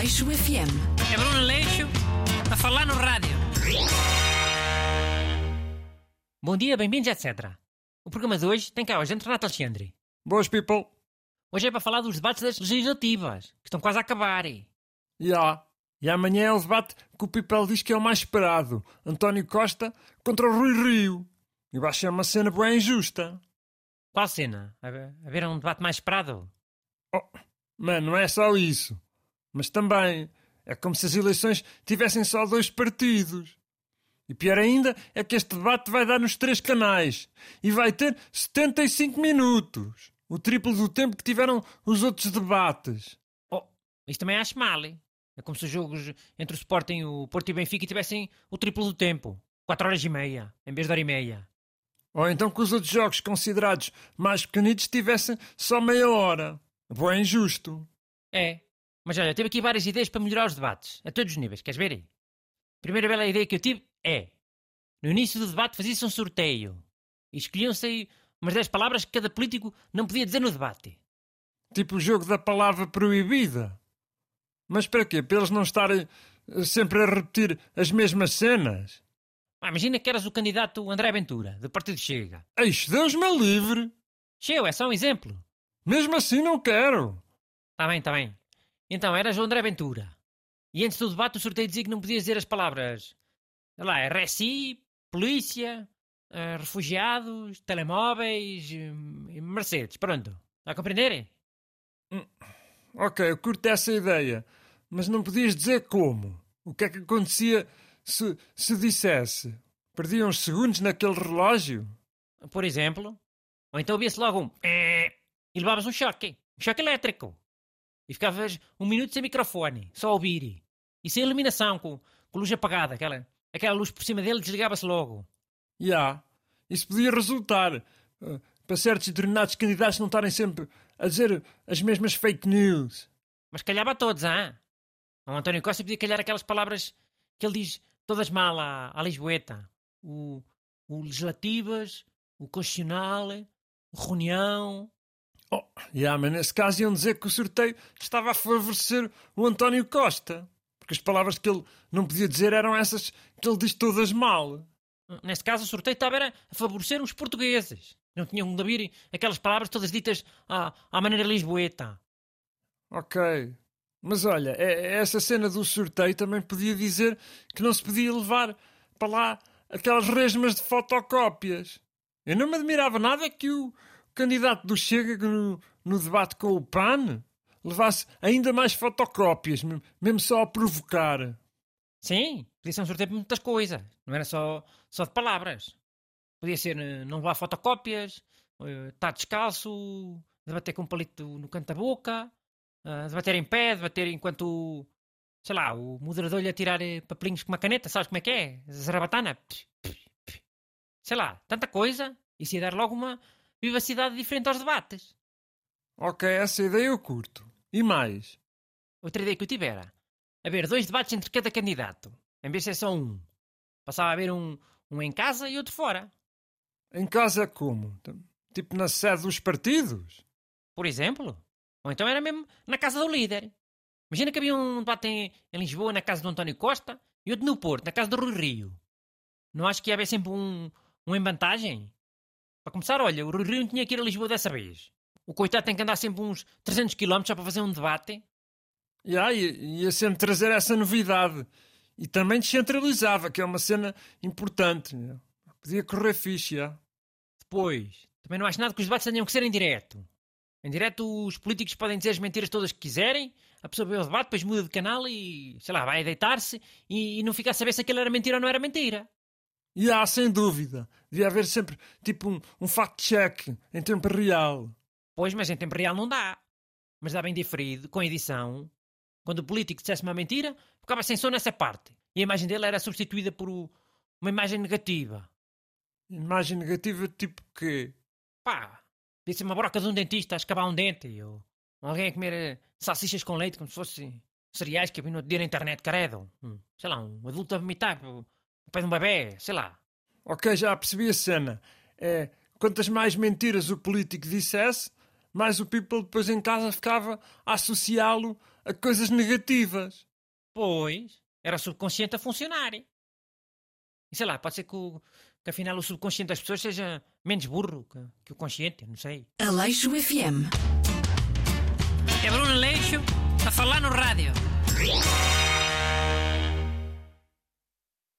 Aleixo FM. É Bruno Leixo a falar no rádio. Bom dia, bem-vindos, etc. O programa de hoje tem cá hoje Renato Alexandre. Boas, people. Hoje é para falar dos debates das legislativas, que estão quase a acabar. E amanhã é o debate que o people diz que é o mais esperado. António Costa contra o Rui Rio. E vai ser uma cena bem injusta. Qual cena? Haver um debate mais esperado? Oh, mano, não é só isso. Mas também é como se as eleições tivessem só 2 partidos. E pior ainda é que este debate vai dar nos 3 canais. E vai ter 75 minutos. O triplo do tempo que tiveram os outros debates. Oh, isto também acho mal, hein? É como se os jogos entre o Sporting, o Porto e o Benfica tivessem o triplo do tempo. 4 horas e meia, em vez de 1h30. Ou então que os outros jogos considerados mais pequenitos tivessem só 30 minutos. Bom, é injusto. É. Mas olha, eu tive aqui várias ideias para melhorar os debates. A todos os níveis. Queres ver aí? A primeira bela ideia que eu tive é... No início do debate fazia-se um sorteio. E escolhiam-se aí umas 10 palavras que cada político não podia dizer no debate. Tipo o jogo da palavra proibida. Mas para quê? Para eles não estarem sempre a repetir as mesmas cenas? Ah, imagina que eras o candidato André Ventura, do Partido Chega. Eixe, Deus me livre! Cheio, é só um exemplo. Mesmo assim não quero. Tá bem. Então, eras o André Ventura. E antes do debate o sorteio dizia que não podias dizer as palavras... Sei lá, RSI, polícia, refugiados, telemóveis, Mercedes. Pronto. Está a compreenderem? Ok, eu curto essa ideia. Mas não podias dizer como? O que é que acontecia... Se dissesse, perdia uns segundos naquele relógio. Por exemplo. Ou então ouvia-se logo um... E levavas um choque elétrico. E ficavas 1 minuto sem microfone, só a ouvir. E sem iluminação, com luz apagada. Aquela luz por cima dele desligava-se logo. Isso podia resultar. Para certos determinados candidatos não estarem sempre a dizer as mesmas fake news. Mas calhava a todos, hein? O António Costa podia calhar aquelas palavras que ele diz... Todas mal à lisboeta. O legislativas, o constitucional, o reunião... Mas nesse caso iam dizer que o sorteio estava a favorecer o António Costa. Porque as palavras que ele não podia dizer eram essas que ele diz todas mal. Nesse caso o sorteio estava a favorecer os portugueses. Não tinham de ouvir aquelas palavras todas ditas à maneira lisboeta. Ok... Mas olha, essa cena do sorteio também podia dizer que não se podia levar para lá aquelas resmas de fotocópias. Eu não me admirava nada que o candidato do Chega no debate com o PAN levasse ainda mais fotocópias, mesmo só a provocar. Sim, podia ser um sorteio de muitas coisas, não era só de palavras. Podia ser não levar fotocópias, estar descalço, debater com um palito no canto da boca... debater em pé, debater enquanto o moderador lhe atirar papelinhos com uma caneta, sabes como é que é? Zarabatana. Tanta coisa. Isso ia dar logo uma vivacidade diferente aos debates. Ok, essa ideia eu curto. E mais? Outra ideia que eu tive era haver 2 debates entre cada candidato. Em vez de ser só um. Passava a haver um em casa e outro fora. Em casa como? Tipo na sede dos partidos? Por exemplo... Ou então era mesmo na casa do líder. Imagina que havia um debate em Lisboa, na casa do António Costa, e outro no Porto, na casa do Rui Rio. Não acho que ia haver sempre um em vantagem? Para começar, olha, o Rui Rio não tinha que ir a Lisboa dessa vez. O coitado tem que andar sempre uns 300 km só para fazer um debate. Ia sempre trazer essa novidade. E também descentralizava, que é uma cena importante. Podia correr fixe, já. Depois, também não acho nada que os debates tenham que ser em direto. Em direto os políticos podem dizer as mentiras todas que quiserem, a pessoa vê o debate, depois muda de canal e, vai deitar-se e não fica a saber se aquilo era mentira ou não era mentira. Sem dúvida. Devia haver sempre, um fact-check em tempo real. Pois, mas em tempo real não dá. Mas dá bem diferido, com edição. Quando o político dissesse uma mentira, ficava sem som nessa parte. E a imagem dele era substituída por uma imagem negativa. Imagem negativa tipo quê? Podia ser uma broca de um dentista a escavar um dente, ou alguém a comer salsichas com leite, como se fossem cereais que havia no outro dia na internet, caredo. Um adulto a vomitar, o pé de um bebê, Ok, já percebi a cena. É, quantas mais mentiras o político dissesse, mais o people depois em casa ficava a associá-lo a coisas negativas. Pois, era o subconsciente a funcionar. E sei lá, pode ser que afinal o subconsciente das pessoas seja menos burro que o consciente, não sei. Aleixo FM. É Bruno Leixo a falar no rádio.